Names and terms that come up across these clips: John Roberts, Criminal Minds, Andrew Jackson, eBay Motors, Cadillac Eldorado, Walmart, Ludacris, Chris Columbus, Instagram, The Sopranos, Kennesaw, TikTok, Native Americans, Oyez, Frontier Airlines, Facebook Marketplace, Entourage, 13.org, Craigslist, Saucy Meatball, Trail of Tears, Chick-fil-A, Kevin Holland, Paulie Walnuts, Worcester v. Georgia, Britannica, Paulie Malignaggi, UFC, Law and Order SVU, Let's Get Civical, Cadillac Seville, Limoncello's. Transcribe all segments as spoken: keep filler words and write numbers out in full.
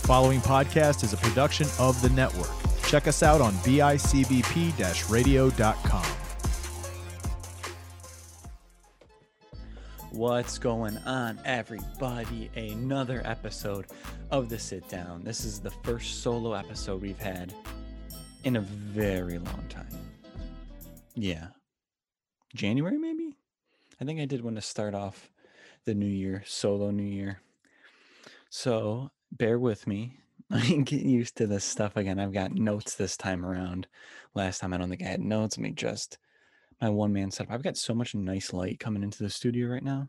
The following podcast is a production of the network. Check us out on B I C B P radio dot com. What's going on, everybody? Another episode of The Sit Down. This is the first solo episode we've had in a very long time. Yeah. January, maybe? I think I did want to start off the new year, solo new year. So bear with me. I'm getting used to this stuff again. I've got notes this time around. Last time, I don't think I had notes. Let me just... my one-man setup. I've got so much nice light coming into the studio right now.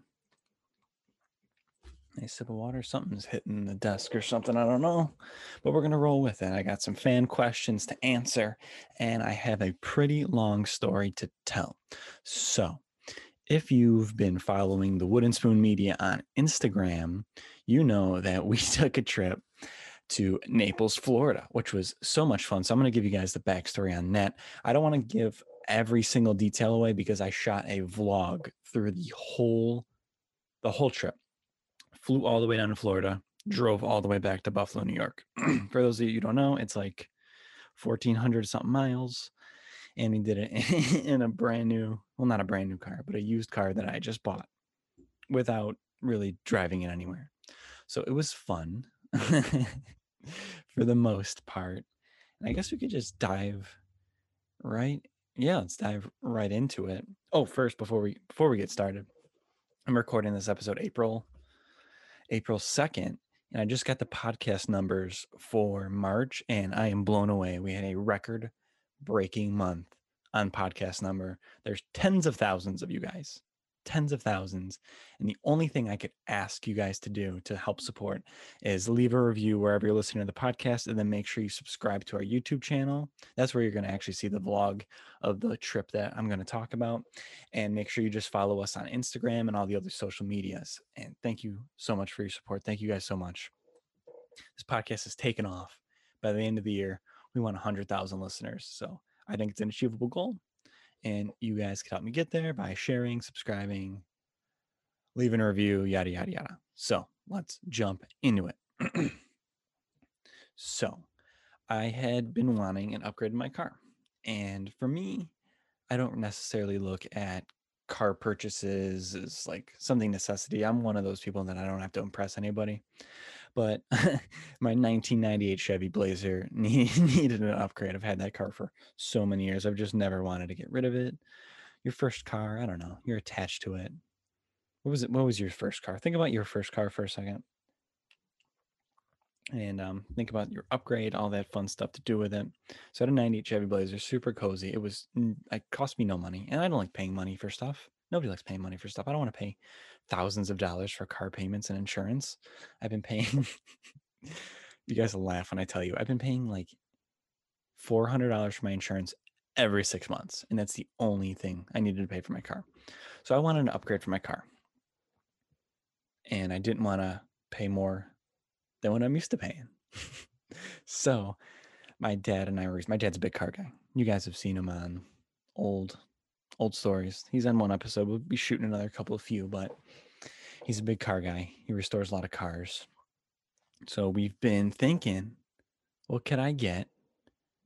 Nice sip of water. Something's hitting the desk or something. I don't know. But we're going to roll with it. I got some fan questions to answer, and I have a pretty long story to tell. So if you've been following the Wooden Spoon Media on Instagram, you know that we took a trip to Naples, Florida, which was so much fun. So I'm going to give you guys the backstory on that. I don't want to give every single detail away because I shot a vlog through the whole the whole trip. Flew all the way down to Florida, drove all the way back to Buffalo, New York. For those of you who don't know, it's like fourteen hundred something miles, and we did it in a brand new, well, not a brand new car, but a used car that I just bought without really driving it anywhere. So it was fun for the most part. And I guess we could just dive right Yeah, let's dive right into it. Oh, first, before we before we get started, I'm recording this episode April April second, and I just got the podcast numbers for March, and I am blown away. We had a record-breaking month on podcast number. There's tens of thousands of you guys, tens of thousands, and the only thing I could ask you guys to do to help support is leave a review wherever you're listening to the podcast, and then make sure you subscribe to our YouTube channel. That's where you're going to actually see the vlog of the trip that I'm going to talk about, and make sure you just follow us on Instagram and all the other social medias. And thank you so much for your support. Thank you guys so much. This podcast is taken off. By the end of the year, we want one hundred thousand listeners, so I think it's an achievable goal. And you guys can help me get there by sharing, subscribing, leaving a review, yada, yada, yada. So let's jump into it. So I had been wanting an upgrade in my car. And for me, I don't necessarily look at car purchases as like something necessity. I'm one of those people that I don't have to impress anybody. But my nineteen ninety-eight Chevy Blazer needed an upgrade. I've had that car for so many years. I've just never wanted to get rid of it. Your first car, I don't know. You're attached to it. What was it? What was your first car? Think about your first car for a second. And um, think about your upgrade, all that fun stuff to do with it. So I had a ninety-eight Chevy Blazer, super cozy. It was, it cost me no money. And I don't like paying money for stuff. Nobody likes paying money for stuff. I don't want to pay thousands of dollars for car payments and insurance. I've been paying, you guys will laugh when I tell you, I've been paying like four hundred dollars for my insurance every six months. And that's the only thing I needed to pay for my car. So I wanted an upgrade for my car. And I didn't want to pay more than what I'm used to paying. So my dad and I were, my dad's a big car guy. You guys have seen him on old Old stories. He's on one episode. We'll be shooting another couple of few, but he's a big car guy. He restores a lot of cars. So we've been thinking, what could I get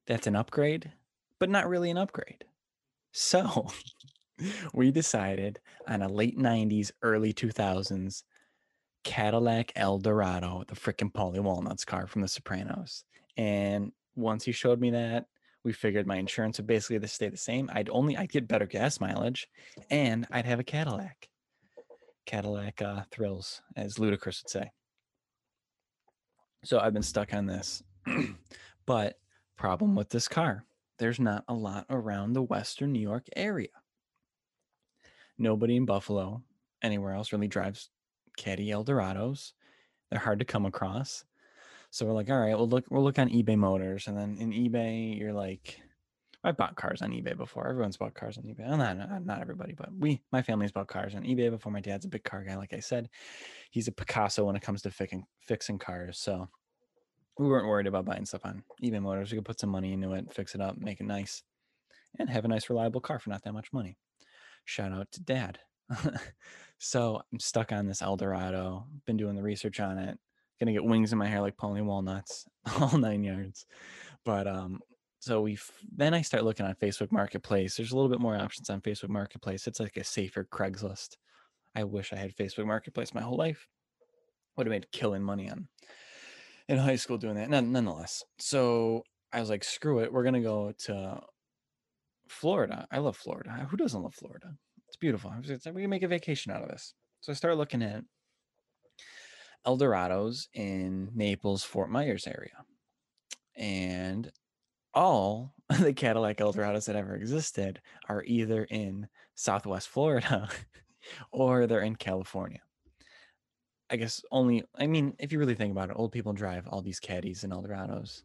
that's an upgrade, but not really an upgrade? So we decided on a late nineties, early two thousands Cadillac Eldorado, the freaking Paulie Walnuts car from The Sopranos. And once he showed me that, we figured my insurance would basically just stay the same. I'd only, I'd get better gas mileage, and I'd have a Cadillac. Cadillac uh, thrills, as Ludacris would say. So I've been stuck on this. But problem with this car, there's not a lot around the Western New York area. Nobody in Buffalo, anywhere else, really drives Caddy Eldorados. They're hard to come across. So we're like, all right, we'll look, we'll look on eBay Motors. And then in eBay, you're like, I've bought cars on eBay before. Everyone's bought cars on eBay. Well, not, not everybody, but we, my family's bought cars on eBay before. My dad's a big car guy. Like I said, he's a Picasso when it comes to fixing, fixing cars. So we weren't worried about buying stuff on eBay Motors. We could put some money into it, fix it up, make it nice, and have a nice, reliable car for not that much money. Shout out to Dad. So I'm stuck on this Eldorado. Been doing the research on it. Gonna get wings in my hair like Paulie Walnuts, all nine yards. But um, so we then I start looking on Facebook Marketplace. There's a little bit more options on Facebook Marketplace. It's like a safer Craigslist. I wish I had Facebook Marketplace my whole life. Would have made killing money on in high school doing that. Nonetheless, so I was like, screw it. We're gonna go to Florida. I love Florida. Who doesn't love Florida? It's beautiful. I was like, we can make a vacation out of this. So I started looking at Eldorados in Naples, Fort Myers area, and all the Cadillac Eldorados that ever existed are either in Southwest Florida or they're in California. I guess only, I mean, if you really think about it, old people drive all these Caddies and Eldorados,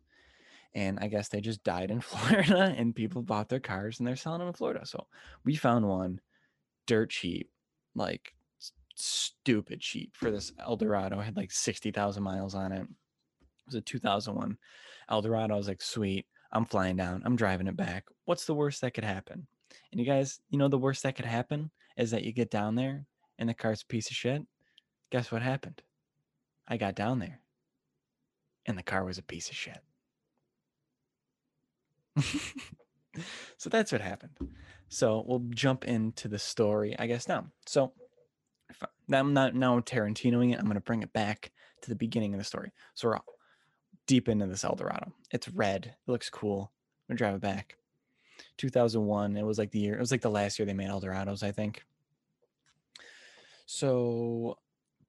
and I guess they just died in Florida and people bought their cars and they're selling them in Florida. So we found one dirt cheap, like stupid cheap for this Eldorado. It had like sixty thousand miles on it. It was a two thousand one Eldorado. I was like, sweet, I'm flying down. I'm driving it back. What's the worst that could happen? And you guys, you know, the worst that could happen is that you get down there and the car's a piece of shit. Guess what happened? I got down there and the car was a piece of shit. So that's what happened. So we'll jump into the story, I guess, now. So if I, I'm not now Tarantinoing it. I'm going to bring it back to the beginning of the story. So we're all deep into this Eldorado. It's red. It looks cool. I'm going to drive it back. two thousand one. It was like the year. It was like the last year they made Eldorados, I think. So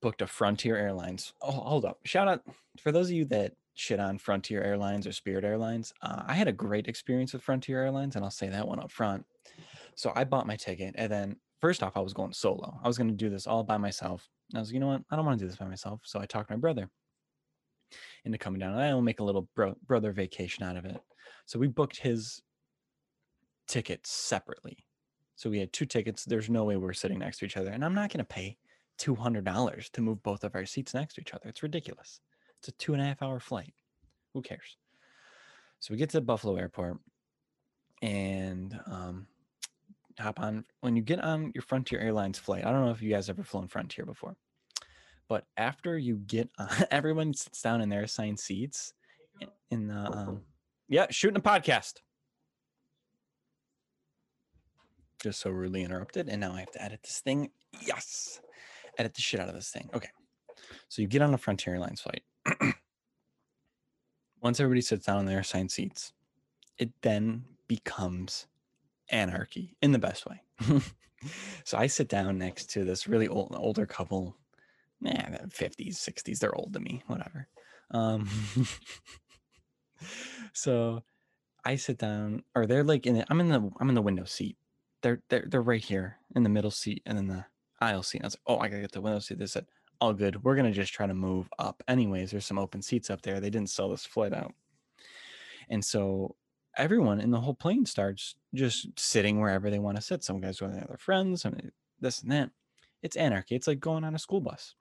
booked a Frontier Airlines. Oh, hold up. Shout out for those of you that shit on Frontier Airlines or Spirit Airlines. Uh, I had a great experience with Frontier Airlines, and I'll say that one up front. So I bought my ticket, and then first off, I was going solo. I was going to do this all by myself. And I was like, you know what? I don't want to do this by myself. So I talked my brother into coming down, and I will make a little bro- brother vacation out of it. So we booked his ticket separately. So we had two tickets. There's no way we were sitting next to each other, and I'm not going to pay two hundred dollars to move both of our seats next to each other. It's ridiculous. It's a two and a half hour flight. Who cares? So we get to Buffalo Airport and um, hop on. When you get on your Frontier Airlines flight, I don't know if you guys ever flown Frontier before, but after you get on, everyone sits down in their assigned seats. In, in the um, yeah, shooting a podcast. Just so rudely interrupted, and now I have to edit this thing. Yes, edit the shit out of this thing. Okay, so you get on a Frontier Airlines flight. Once everybody sits down in their assigned seats, it then becomes anarchy in the best way. So I sit down next to this really old, older couple, nah, fifties, sixties. They're old to me, whatever. Um, so I sit down, or they're like in the, I'm in the, I'm in the window seat. They're they're they're right here in the middle seat and then the aisle seat. And I was like, oh, I gotta get the window seat. They said, all good. We're going to just try to move up. Anyways, there's some open seats up there. They didn't sell this flight out. And so everyone in the whole plane starts just sitting wherever they want to sit. Some guys go with their friends, some this and that. It's anarchy. It's like going on a school bus.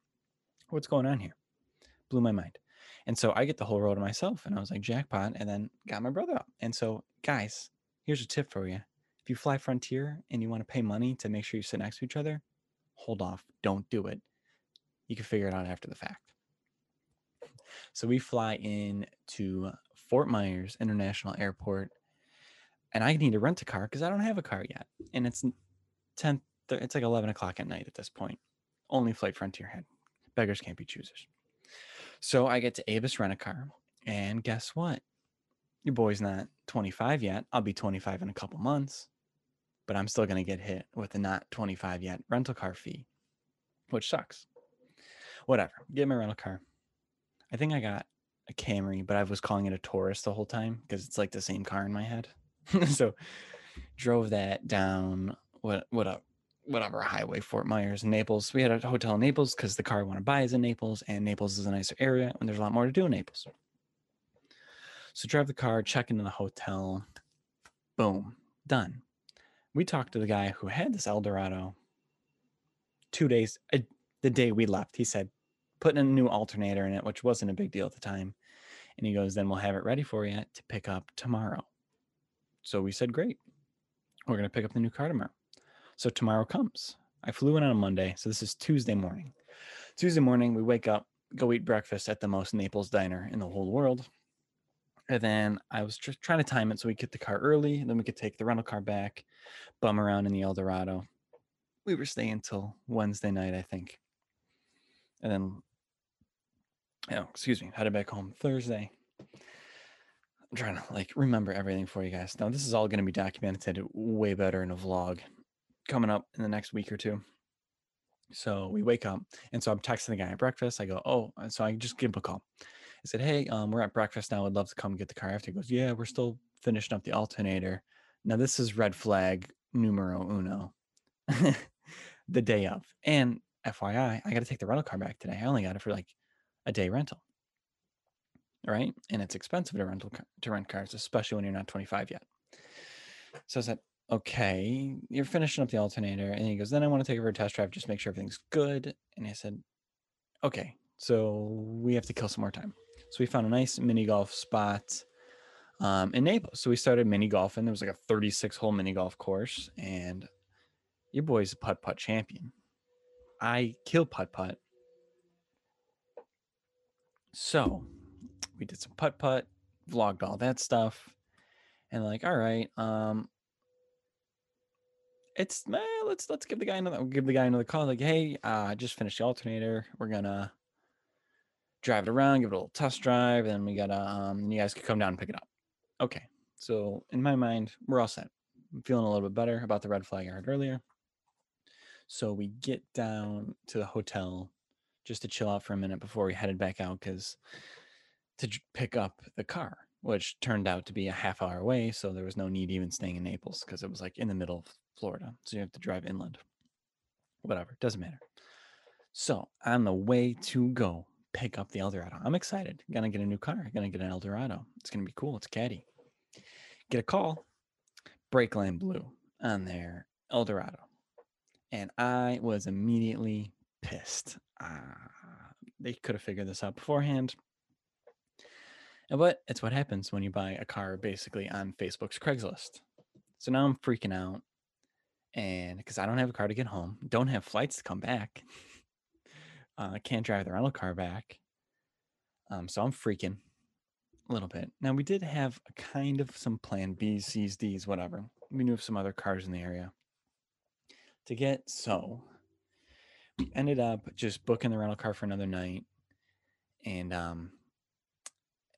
What's going on here? Blew my mind. And so I get the whole row to myself. And I was like, jackpot. And then got my brother up. And so, guys, here's a tip for you. If you fly Frontier and you want to pay money to make sure you sit next to each other, hold off. Don't do it. You can figure it out after the fact. So we fly in to Fort Myers International Airport, and I need to rent a car because I don't have a car yet. And it's ten, it's like eleven o'clock at night at this point. Only flight Frontier had. Beggars can't be choosers. So I get to Avis rent a car, and guess what? Your boy's not twenty-five yet. I'll be twenty-five in a couple months, but I'm still gonna get hit with the not twenty-five yet rental car fee, which sucks. Whatever, get my rental car. I think I got a Camry, but I was calling it a Taurus the whole time because it's like the same car in my head. So drove that down what what up whatever highway, Fort Myers, Naples. We had a hotel in Naples because the car I want to buy is in Naples, and Naples is a nicer area, and there's a lot more to do in Naples. So drive the car, check into the hotel, boom, done. We talked to the guy who had this Eldorado two days. A, The day we left, he said, putting a new alternator in it, which wasn't a big deal at the time. And he goes, then we'll have it ready for you to pick up tomorrow. So we said, great. We're going to pick up the new car tomorrow. So tomorrow comes. I flew in on a Monday. So this is Tuesday morning. Tuesday morning, we wake up. go eat breakfast at the most Naples diner in the whole world. And then I was just trying to time it so we get the car early, and then we could take the rental car back, bum around in the Eldorado. We were staying till Wednesday night, I think. And then, oh, excuse me, headed back home Thursday. I'm trying to like remember everything for you guys. Now, this is all going to be documented way better in a vlog coming up in the next week or two. So we wake up, and so I'm texting the guy at breakfast. I go, oh, and so I just give him a call. I said, hey, um, we're at breakfast now. I'd love to come get the car after. He goes, yeah, we're still finishing up the alternator. Now, this is red flag numero uno, the day of. And F Y I, I got to take the rental car back today. I only got it for like a day rental. All right. And it's expensive to, rental, to rent cars, especially when you're not twenty-five yet. So I said, okay, you're finishing up the alternator. And he goes, then I want to take it for a test drive. Just make sure everything's good. And I said, okay, so we have to kill some more time. So we found a nice mini golf spot um, in Naples. So we started mini golfing. There was like a thirty-six hole mini golf course, and your boy's a putt-putt champion. I kill putt-putt. So we did some putt-putt, vlogged all that stuff. And like, all right, um, it's, eh, let's, let's give the guy another, we'll give the guy another call. Like, hey, uh, just finished the alternator. We're gonna drive it around, give it a little test drive, and then we gotta, um, you guys could come down and pick it up. Okay, so in my mind, we're all set. I'm feeling a little bit better about the red flag I heard earlier. So we get down to the hotel just to chill out for a minute before we headed back out, because to pick up the car, which turned out to be a half hour away, so there was no need even staying in Naples, because it was like in the middle of Florida, so you have to drive inland. Whatever, doesn't matter. So on the way to go pick up the Eldorado, I'm excited. Gonna get a new car. Gonna get an Eldorado. It's gonna be cool. It's Caddy. Get a call. Brake line blew on their Eldorado, and I was immediately pissed. Uh, they could have figured this out beforehand. And what it's what happens when you buy a car basically on Facebook's Craigslist. So now I'm freaking out, and because I don't have a car to get home, don't have flights to come back. I uh, can't drive the rental car back. Um, so I'm freaking a little bit. Now, we did have a kind of some plan B's, C's, D's, whatever. We knew of some other cars in the area to get. So we ended up just booking the rental car for another night. And um,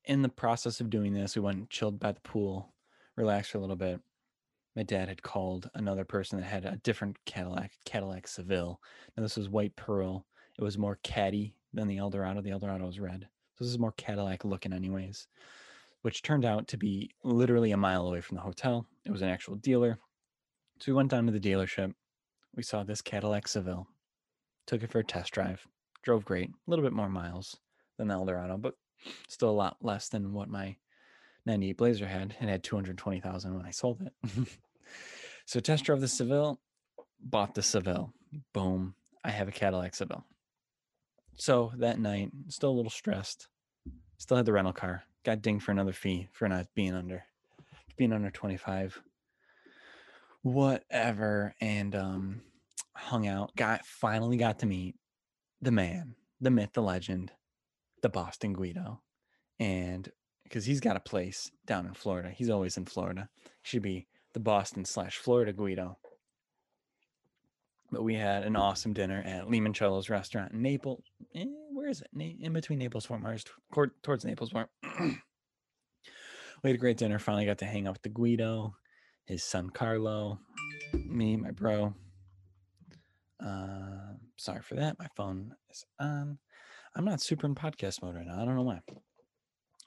in the process of doing this, we went and chilled by the pool, relaxed for a little bit. My dad had called another person that had a different Cadillac, Cadillac Seville. Now, this was White Pearl. It was more Caddy than the Eldorado. The Eldorado was red. So this is more Cadillac looking anyways, which turned out to be literally a mile away from the hotel. It was an actual dealer. So we went down to the dealership. We saw this Cadillac Seville, took it for a test drive, drove great, a little bit more miles than the Eldorado, but still a lot less than what my ninety-eight Blazer had. It had two hundred twenty thousand when I sold it. So test drove the Seville, bought the Seville. Boom. I have a Cadillac Seville. So that night, still a little stressed, still had the rental car, got dinged for another fee for not being under, being under twenty-five, whatever. And, um, hung out, got, finally got to meet the man, the myth, the legend, the Boston Guido. And cause he's got a place down in Florida. He's always in Florida. Should be the Boston slash Florida Guido. But we had an awesome dinner at Limoncello's restaurant in Naples. Eh, where is it? In between Naples, Fort Myers, towards Naples, Fort. We had a great dinner. Finally got to hang out with the Guido, his son Carlo, me, my bro. Uh, sorry for that. My phone is on. I'm not super in podcast mode right now. I don't know why. I'm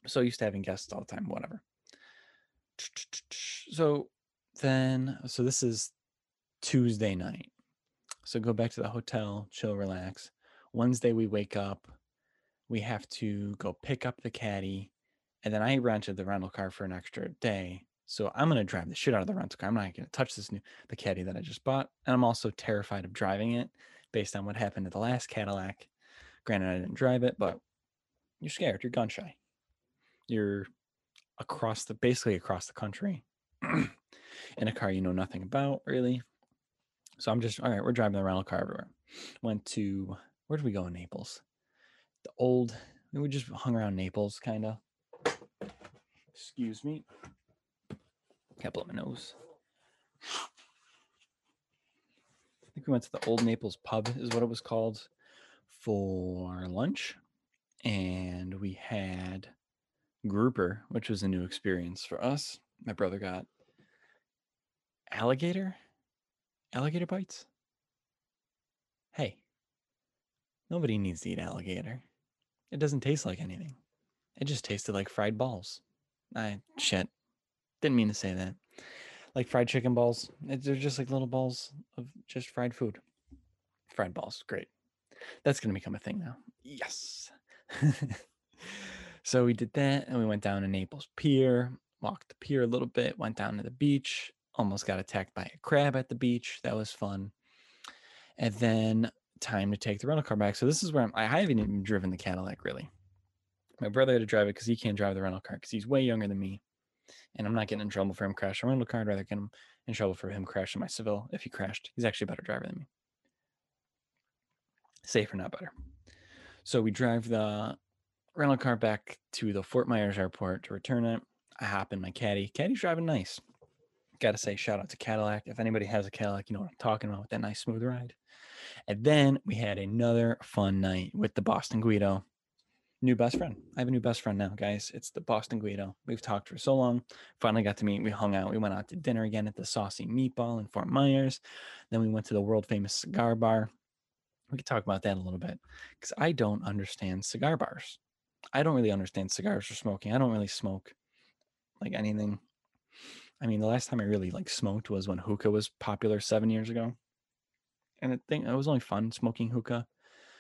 so used to having guests all the time. Whatever. So then, so this is Tuesday night. So go back to the hotel, chill, relax. Wednesday, we wake up. We have to go pick up the Caddy. And then I rented the rental car for an extra day. So I'm going to drive the shit out of the rental car. I'm not going to touch this new the Caddy that I just bought. And I'm also terrified of driving it based on what happened to the last Cadillac. Granted, I didn't drive it, but you're scared. You're gun shy. You're across the, basically across the country in a car you know nothing about, really. So I'm just, all right, we're driving the rental car everywhere. Went to, where did we go in Naples? the old, and we just hung around Naples, kind of. Excuse me. Can't blow my nose. I think we went to the Old Naples Pub, is what it was called, for lunch. And we had grouper, which was a new experience for us. My brother got alligator, alligator bites. Hey, nobody needs to eat alligator. It doesn't taste like anything. It just tasted like fried balls. I shit, didn't mean to say that. Like fried chicken balls. They're just like little balls of just fried food. Fried balls, great. That's gonna become a thing now. Yes. So we did that, and we went down to Naples Pier, walked the pier a little bit, went down to the beach, almost got attacked by a crab at the beach. That was fun. And then time to take the rental car back. So this is where I'm, I haven't even driven the Cadillac, really. My brother had to drive it because he can't drive the rental car because he's way younger than me. And I'm not getting in trouble for him crashing a rental car. I'd rather get him in trouble for him crashing my Seville if he crashed. He's actually a better driver than me. Safer, not better. So we drive the rental car back to the Fort Myers airport to return it. I hop in my Caddy. Caddy's driving nice. Got to say, shout out to Cadillac. If anybody has a Cadillac, you know what I'm talking about with that nice smooth ride. And then we had another fun night with the Boston Guido. New best friend. I have a new best friend now, guys. It's the Boston Guido. We've talked for so long. Finally got to meet. We hung out. We went out to dinner again at the Saucy Meatball in Fort Myers. Then we went to the world famous cigar bar. We could talk about that a little bit because I don't understand cigar bars. I don't really understand cigars or smoking. I don't really smoke like anything. I mean, the last time I really like smoked was when hookah was popular seven years ago. And I think it was only fun smoking hookah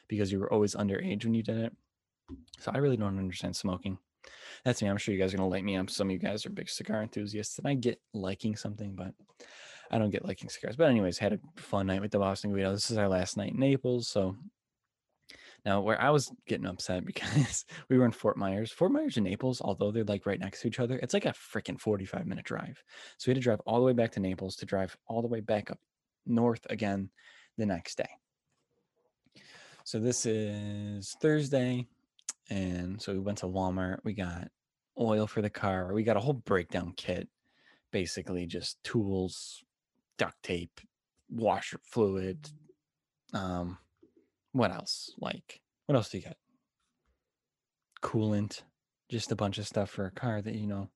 because you were always underage when you did it. So I really don't understand smoking. That's me. I'm sure you guys are going to light me up. Some of you guys are big cigar enthusiasts, and I get liking something, but I don't get liking cigars. But anyways, had a fun night with the Boston Guido. This is our last night in Naples. So now where I was getting upset because we were in Fort Myers. Fort Myers and Naples, although they're like right next to each other, it's like a freaking forty-five minute drive. So we had to drive all the way back to Naples to drive all the way back up north again the next day. So this is Thursday. And so we went to Walmart. We got oil for the car. We got a whole breakdown kit, basically just tools, duct tape, washer fluid. Um, what else? Like, what else do you get? Coolant, just a bunch of stuff for a car that you know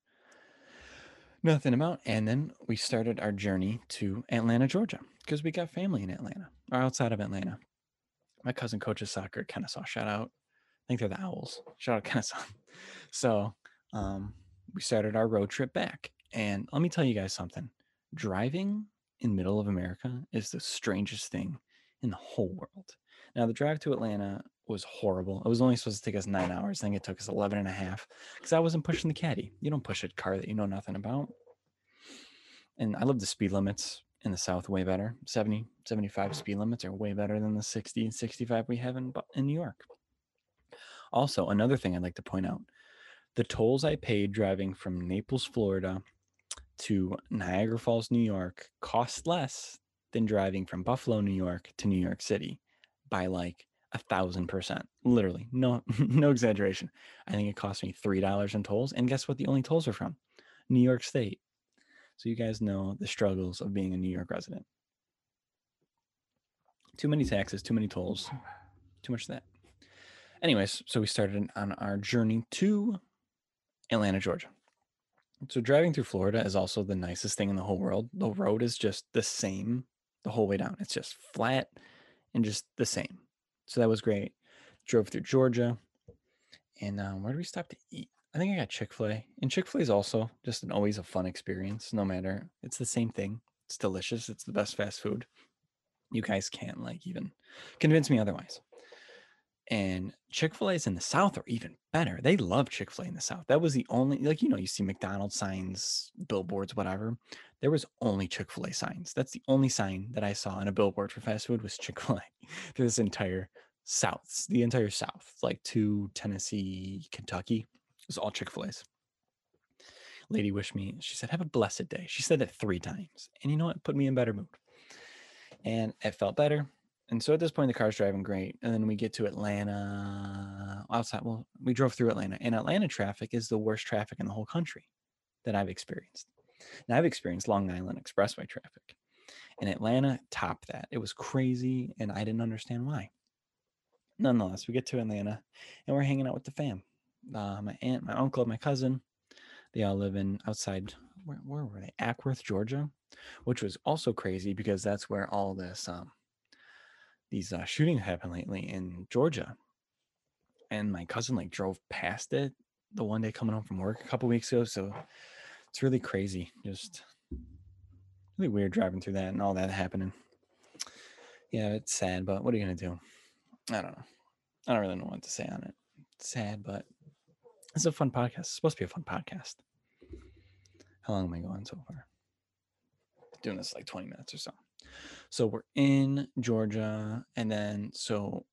nothing about. And then we started our journey to Atlanta, Georgia, because we got family in Atlanta or outside of Atlanta. My cousin coaches soccer at Kennesaw. Shout out. I think they're the Owls. Shout out Kennesaw. So um, we started our road trip back. And let me tell you guys something. Driving in middle of America is the strangest thing in the whole world. Now, the drive to Atlanta was horrible. It was only supposed to take us nine hours. I think it took us eleven and a half because I wasn't pushing the Caddy. You don't push a car that you know nothing about. And I love the speed limits in the South way better. seventy, seventy-five speed limits are way better than the sixty and sixty-five we have in, in New York. Also, another thing I'd like to point out, the tolls I paid driving from Naples, Florida to Niagara Falls, New York cost less than driving from Buffalo, New York to New York City by like a thousand percent. Literally, no, no exaggeration. I think it cost me three dollars in tolls. And guess what? The only tolls are from New York State. So you guys know the struggles of being a New York resident. Too many taxes, too many tolls, too much of that. Anyways, so we started on our journey to Atlanta, Georgia. So driving through Florida is also the nicest thing in the whole world. The road is just the same the whole way down. It's just flat and just the same. So that was great. Drove through Georgia. And um, where do we stop to eat? I think I got Chick-fil-A. And Chick-fil-A is also just an, always a fun experience, no matter. It's the same thing. It's delicious. It's the best fast food. You guys can't like even convince me otherwise. And Chick-fil-A's in the South are even better. They love Chick-fil-A in the South. That was the only, like, you know, you see McDonald's signs, billboards, whatever. There was only Chick-fil-A signs. That's the only sign that I saw on a billboard for fast food was Chick-fil-A through this entire South, the entire South, like to Tennessee, Kentucky. It was all Chick-fil-A's. Lady wished me, she said, have a blessed day. She said that three times. And you know what? It put me in better mood. And it felt better. And so at this point, the car's driving great. And then we get to Atlanta outside. Well, we drove through Atlanta, and Atlanta traffic is the worst traffic in the whole country that I've experienced. And I've experienced Long Island Expressway traffic, and Atlanta topped that. It was crazy. And I didn't understand why. Nonetheless, we get to Atlanta and we're hanging out with the fam. Uh, my aunt, my uncle, my cousin, they all live in outside. Where, where were they? Ackworth, Georgia, which was also crazy because that's where all this, um, these uh, shootings happened lately in Georgia. And my cousin like drove past it the one day coming home from work a couple weeks ago. So it's really crazy. Just really weird driving through that and all that happening. Yeah, it's sad, but what are you going to do? I don't know. I don't really know what to say on it. It's sad, but it's a fun podcast. It's supposed to be a fun podcast. How long am I going so far? Doing this like twenty minutes or so. So we're in Georgia. And then, so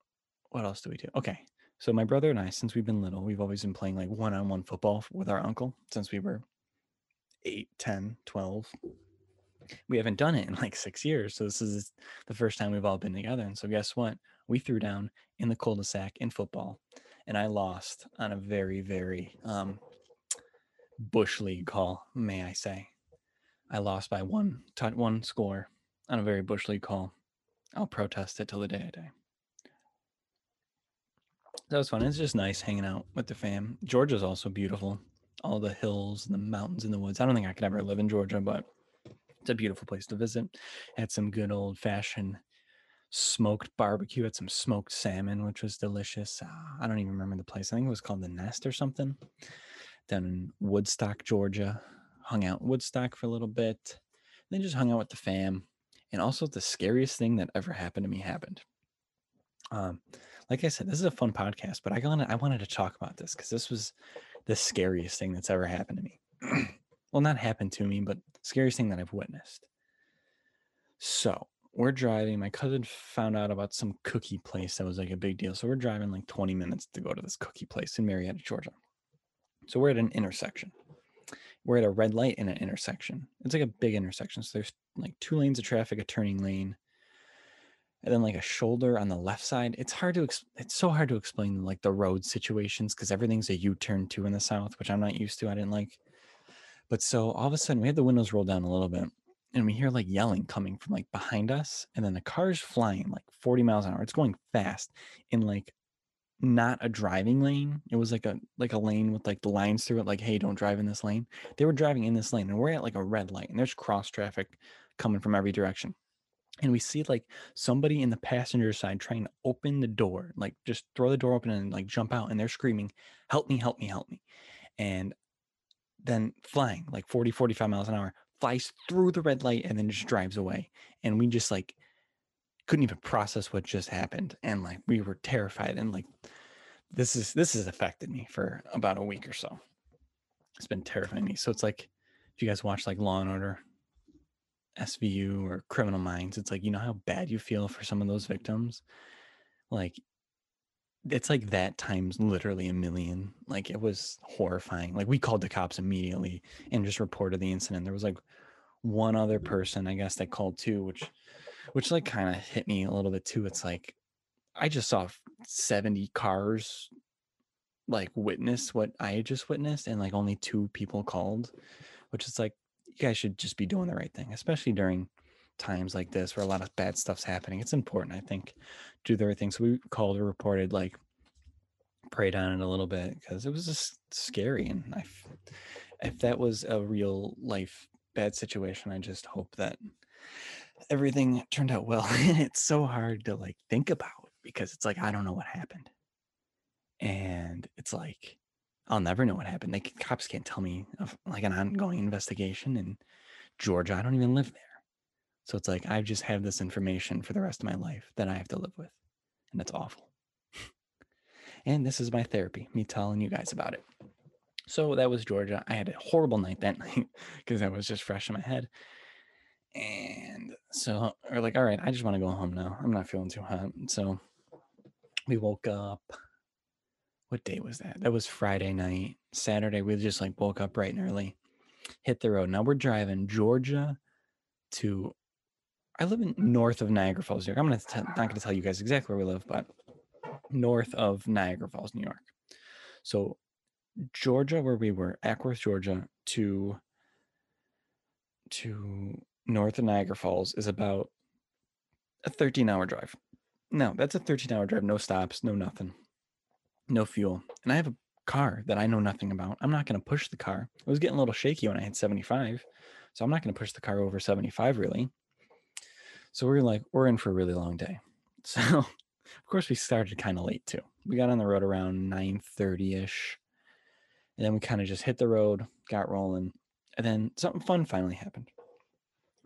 what else do we do? Okay. So my brother and I, since we've been little, we've always been playing like one-on-one football with our uncle since we were eight, ten, twelve. We haven't done it in like six years. So this is the first time we've all been together. And so guess what? We threw down in the cul-de-sac in football, and I lost on a very, very um, bush league call, may I say. I lost by one t- one score on a very bush league call. I'll protest it till the day I die. That was fun. It's just nice hanging out with the fam. Georgia's also beautiful. All the hills and the mountains and the woods. I don't think I could ever live in Georgia, but it's a beautiful place to visit. Had some good old-fashioned smoked barbecue. Had some smoked salmon, which was delicious. Uh, I don't even remember the place. I think it was called The Nest or something. Down in Woodstock, Georgia. Hung out in Woodstock for a little bit. And then just hung out with the fam. And also the scariest thing that ever happened to me happened. Um, like I said, this is a fun podcast, but I wanted, I wanted to talk about this because this was the scariest thing that's ever happened to me. Well, not happened to me, but scariest thing that I've witnessed. So we're driving. My cousin found out about some cookie place that was like a big deal. So we're driving like twenty minutes to go to this cookie place in Marietta, Georgia. So we're at an intersection. We're at a red light in an intersection. It's like a big intersection. So there's like two lanes of traffic, a turning lane, and then like a shoulder on the left side. It's hard to, ex- it's so hard to explain like the road situations because everything's a U-turn too in the South, which I'm not used to. I didn't like. But so all of a sudden we had the windows rolled down a little bit and we hear like yelling coming from like behind us. And then the car's flying like forty miles an hour. It's going fast in like not a driving lane. It was like a, like a lane with like the lines through it. Like, hey, don't drive in this lane. They were driving in this lane and we're at like a red light and there's cross traffic coming from every direction. And we see like somebody in the passenger side trying to open the door, like just throw the door open and like jump out. And they're screaming, help me, help me, help me. And then flying like forty, forty-five miles an hour, flies through the red light and then just drives away. And we just like couldn't even process what just happened. And like, we were terrified. And like, this is, this has affected me for about a week or so. It's been terrifying me. So it's like, if you guys watch like Law and Order S V U or Criminal Minds, it's like, you know how bad you feel for some of those victims? Like, it's like that times literally a million. Like, it was horrifying. Like, we called the cops immediately and just reported the incident. There was like one other person, I guess, that called too, which which like kind of hit me a little bit too. It's like, I just saw seventy cars like witness what I had just witnessed, and like only two people called, which is like, you guys should just be doing the right thing, especially during times like this where a lot of bad stuff's happening. It's important, I think, to do the right thing. So we called or reported, like preyed on it a little bit because it was just scary. And I, if that was a real life bad situation, I just hope that everything turned out well. And it's so hard to like think about because it's like, I don't know what happened. And it's like, I'll never know what happened. Like, cops can't tell me of like an ongoing investigation in Georgia. I don't even live there. So it's like, I just have this information for the rest of my life that I have to live with. And it's awful. And this is my therapy, me telling you guys about it. So that was Georgia. I had a horrible night that night because I was just fresh in my head. And so we're like, all right, I just want to go home now. I'm not feeling too hot. So we woke up. What day was that? That was Friday night. Saturday, we just like woke up bright and early, hit the road. Now we're driving Georgia to I live in north of Niagara Falls, New York. I'm gonna t- not going to tell you guys exactly where we live, but north of Niagara Falls, New York. So Georgia, where we were, Ackworth, Georgia, to to north of Niagara Falls is about a thirteen-hour drive. No, that's a thirteen-hour drive. No stops, no nothing, no fuel. And I have a car that I know nothing about. I'm not going to push the car. It was getting a little shaky when I hit seventy-five, so I'm not going to push the car over seventy-five, really. So we're like, we're in for a really long day. So, of course, we started kind of late, too. We got on the road around nine thirty-ish, and then we kind of just hit the road, got rolling, and then something fun finally happened.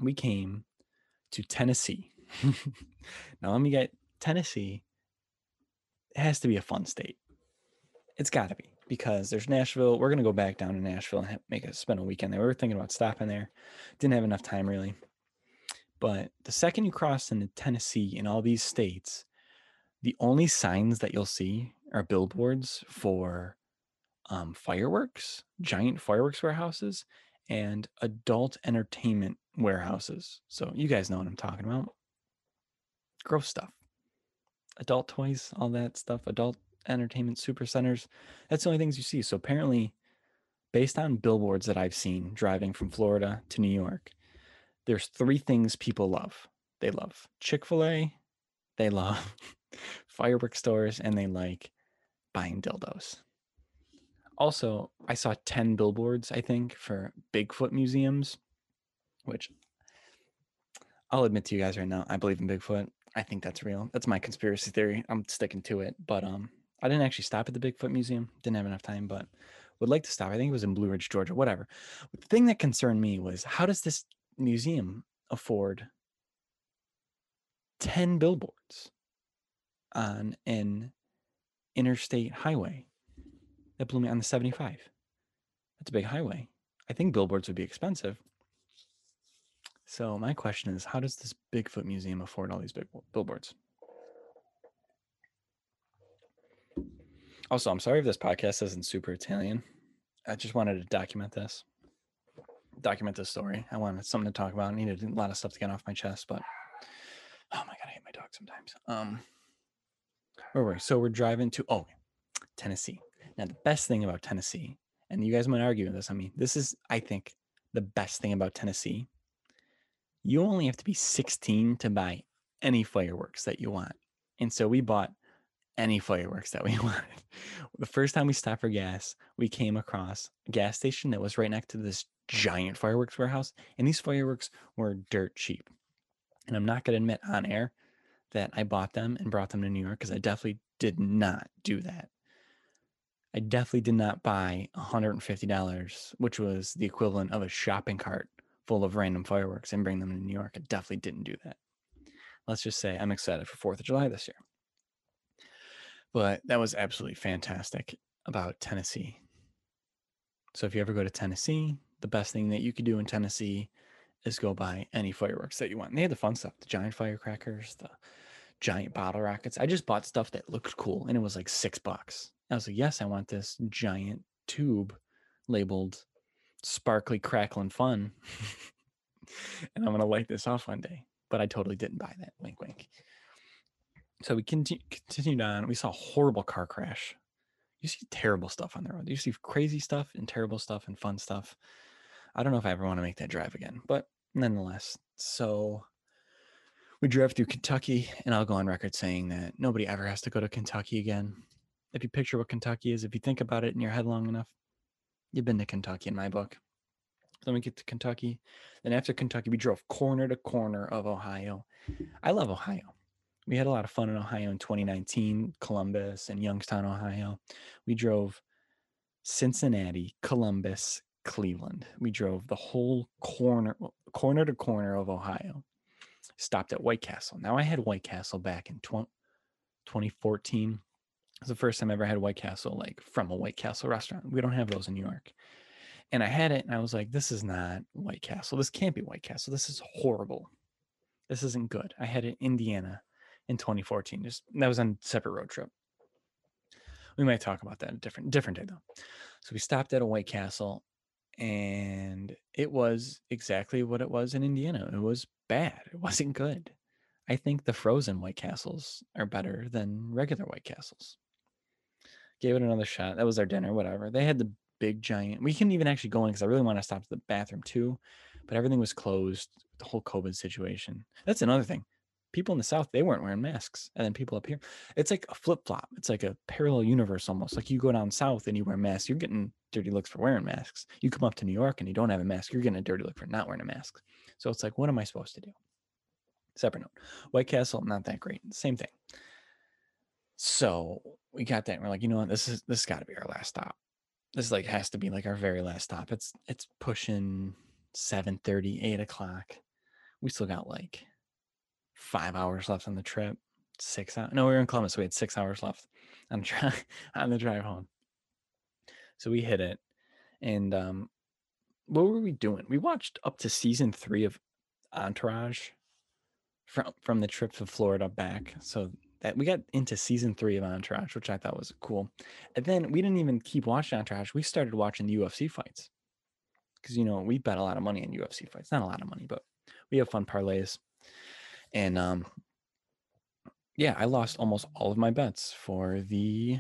We came to Tennessee. Now, let me get Tennessee. It has to be a fun state. It's got to be, because there's Nashville. We're going to go back down to Nashville and make a spend a weekend there. We were thinking about stopping there. Didn't have enough time, really. But the second you cross into Tennessee and all these states, the only signs that you'll see are billboards for um, fireworks, giant fireworks warehouses, and adult entertainment warehouses. So you guys know what I'm talking about. Gross stuff. Adult toys, all that stuff, adult entertainment super centers. That's the only things you see. So apparently, based on billboards that I've seen driving from Florida to New York, there's three things people love. They love Chick-fil-A, they love fireworks stores, and they like buying dildos. Also, I saw ten billboards, I think, for Bigfoot museums, which I'll admit to you guys right now, I believe in Bigfoot. I think that's real. That's my conspiracy theory. I'm sticking to it. But um, I didn't actually stop at the Bigfoot museum. Didn't have enough time, but would like to stop. I think it was in Blue Ridge, Georgia, whatever. The thing that concerned me was, how does this museum afford ten billboards on an interstate highway? That blew me on the seventy-five. That's a big highway. I think billboards would be expensive. So my question is, how does this Bigfoot museum afford all these big billboards? Also, I'm sorry if this podcast isn't super Italian. I just wanted to document this. Document this story. I wanted something to talk about. I needed a lot of stuff to get off my chest, but oh my God, I hate my dog sometimes. Um, where were we? So we're driving to, oh, Tennessee. Now, the best thing about Tennessee, and you guys might argue with this, I mean, this is, I think, the best thing about Tennessee. You only have to be sixteen to buy any fireworks that you want. And so we bought any fireworks that we wanted. The first time we stopped for gas, we came across a gas station that was right next to this giant fireworks warehouse. And these fireworks were dirt cheap. And I'm not going to admit on air that I bought them and brought them to New York, because I definitely did not do that. I definitely did not buy one hundred fifty dollars, which was the equivalent of a shopping cart full of random fireworks, and bring them to New York. I definitely didn't do that. Let's just say I'm excited for fourth of July this year. But that was absolutely fantastic about Tennessee. So if you ever go to Tennessee, the best thing that you could do in Tennessee is go buy any fireworks that you want. And they had the fun stuff, the giant firecrackers, the giant bottle rockets. I just bought stuff that looked cool, and it was like six bucks. I was like, yes, I want this giant tube labeled sparkly crackling fun. And I'm going to light this off one day. But I totally didn't buy that. Wink, wink. So we continue, continued on. We saw a horrible car crash. You see terrible stuff on the road. You see crazy stuff and terrible stuff and fun stuff. I don't know if I ever want to make that drive again. But nonetheless, so we drove through Kentucky. And I'll go on record saying that nobody ever has to go to Kentucky again. If you picture what Kentucky is, if you think about it in your head long enough, you've been to Kentucky in my book. Then we get to Kentucky. Then after Kentucky, we drove corner to corner of Ohio. I love Ohio. We had a lot of fun in Ohio in twenty nineteen, Columbus and Youngstown, Ohio. We drove Cincinnati, Columbus, Cleveland. We drove the whole corner, corner to corner of Ohio. Stopped at White Castle. Now, I had White Castle back in twenty fourteen. It was the first time I ever had White Castle, like from a White Castle restaurant. We don't have those in New York. And I had it and I was like, this is not White Castle. This can't be White Castle. This is horrible. This isn't good. I had it in Indiana in twenty fourteen. Just that was on a separate road trip. We might talk about that a different, different day though. So we stopped at a White Castle And it was exactly what it was in Indiana. It was bad. It wasn't good. I think the frozen White Castles are better than regular White Castles. Gave it another shot. That was our dinner, whatever. They had the big giant. We couldn't even actually go in because I really want to stop to the bathroom too, but everything was closed. The whole COVID situation. That's another thing. People in the South, they weren't wearing masks. And then people up here, it's like a flip flop. It's like a parallel universe almost. Like you go down South and you wear masks, you're getting dirty looks for wearing masks. You come up to New York and you don't have a mask, you're getting a dirty look for not wearing a mask. So it's like, what am I supposed to do? Separate note. White Castle, not that great. Same thing. So we got that and we're like, you know what? This is, this has got to be our last stop. This like has to be like our very last stop. It's, it's pushing seven thirty, eight o'clock. We still got like five hours left on the trip, six hours. No, we were in Columbus. So we had six hours left on the drive, on the drive home. So we hit it. And um, what were we doing? We watched up to season three of Entourage from, from the trip to Florida back. So that we got into season three of Entourage, which I thought was cool. And then we didn't even keep watching Entourage. We started watching the U F C fights because, you know, we bet a lot of money in U F C fights. Not a lot of money, but we have fun parlays. And um, yeah, I lost almost all of my bets for the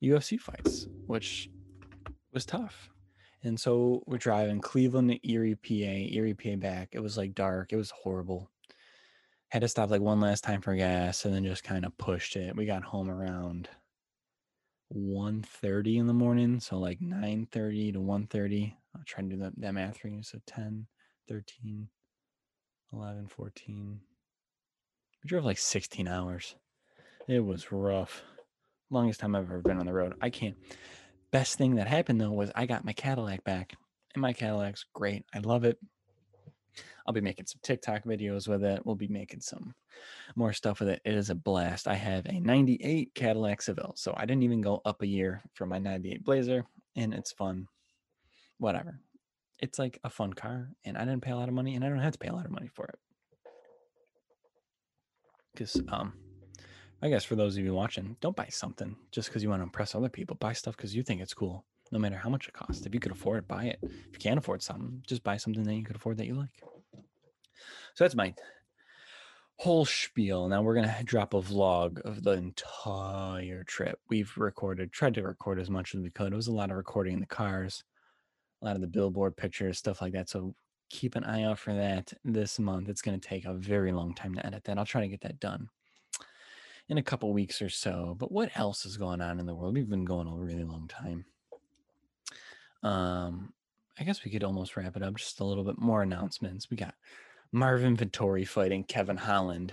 U F C fights, which was tough. And so we're driving Cleveland to Erie, P A, Erie, P A back. It was like dark. It was horrible. Had to stop like one last time for gas and then just kind of pushed it. We got home around one thirty in the morning. So like nine thirty to one thirty. I'll try to do that, that math for you. So ten, thirteen, eleven, fourteen. We drove like sixteen hours. It was rough. Longest time I've ever been on the road. I can't. Best thing that happened though was I got my Cadillac back, and my Cadillac's great. I love it. I'll be making some TikTok videos with it. We'll be making some more stuff with it. It is a blast. I have a ninety-eight Cadillac Seville, so I didn't even go up a year for my ninety-eight Blazer, and it's fun. Whatever. It's like a fun car, and I didn't pay a lot of money, and I don't have to pay a lot of money for it. Because, um, I guess for those of you watching, don't buy something just because you want to impress other people. Buy stuff because you think it's cool, no matter how much it costs. If you could afford it, buy it. If you can't afford something, just buy something that you could afford that you like. So that's my whole spiel. Now we're going to drop a vlog of the entire trip. We've recorded, tried to record as much as we could. It was a lot of recording in the cars. A lot of the billboard pictures, stuff like that. So keep an eye out for that this month. It's going to take a very long time to edit that. I'll try to get that done in a couple weeks or so. But what else is going on in the world? We've been going a really long time. Um, I guess we could almost wrap it up. Just a little bit more announcements. We got Marvin Vettori fighting Kevin Holland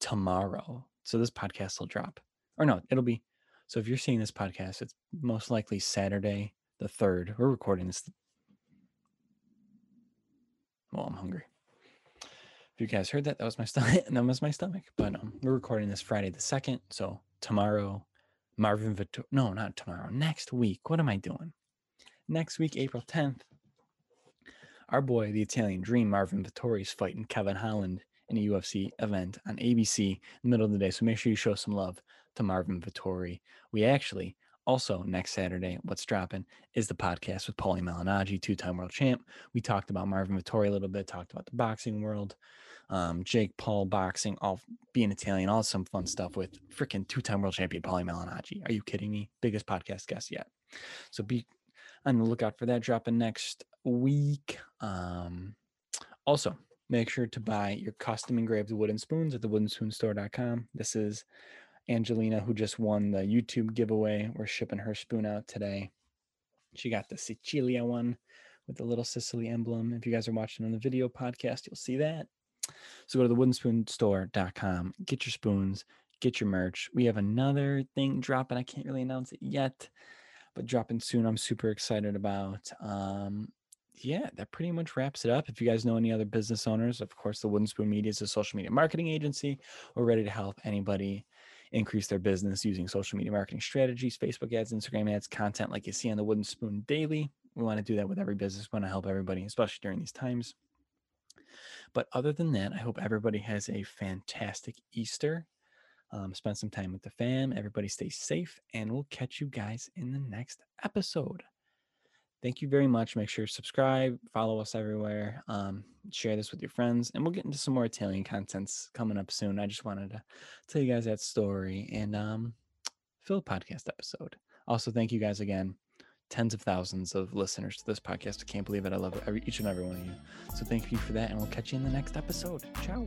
tomorrow. So this podcast will drop. Or no, it'll be. So if you're seeing this podcast, it's most likely Saturday, the third. We're recording this. Well, I'm hungry. If you guys heard that, that was my stomach. That was my stomach. But um, we're recording this Friday the second. So tomorrow, Marvin Vettori. No, not tomorrow. Next week. What am I doing? Next week, April tenth. Our boy, the Italian Dream, Marvin Vettori, is fighting Kevin Holland in a U F C event on A B C in the middle of the day. So make sure you show some love to Marvin Vettori. We actually... Also, next Saturday, what's dropping is the podcast with Paulie Malignaggi, two-time world champ. We talked about Marvin Vettori a little bit, talked about the boxing world, um, Jake Paul boxing, all being Italian, all some fun stuff with freaking two-time world champion Paulie Malignaggi. Are you kidding me? Biggest podcast guest yet. So be on the lookout for that dropping next week. Um, also, make sure to buy your custom engraved wooden spoons at the wooden spoon store dot com. This is Angelina, who just won the YouTube giveaway. We're shipping her spoon out today. She got the Sicilia one with the little Sicily emblem. If you guys are watching on the video podcast, you'll see that. So go to the wooden spoon store dot com, get your spoons, get your merch. We have another thing dropping. I can't really announce it yet, but dropping soon. I'm super excited about. Um, yeah, that pretty much wraps it up. If you guys know any other business owners, of course, the Wooden Spoon Media is a social media marketing agency. We're ready to help anybody increase their business using social media marketing strategies, Facebook ads, Instagram ads, content like you see on the Wooden Spoon Daily. We want to do that with every business. We want to help everybody, especially during these times. But other than that, I hope everybody has a fantastic Easter. Um, spend some time with the fam. Everybody stay safe, and we'll catch you guys in the next episode. Thank you very much. Make sure to subscribe, follow us everywhere, um, share this with your friends, and we'll get into some more Italian contents coming up soon. I just wanted to tell you guys that story and um, fill a podcast episode. Also, thank you guys again. Tens of thousands of listeners to this podcast. I can't believe it. I love every, each and every one of you. So thank you for that, and we'll catch you in the next episode. Ciao.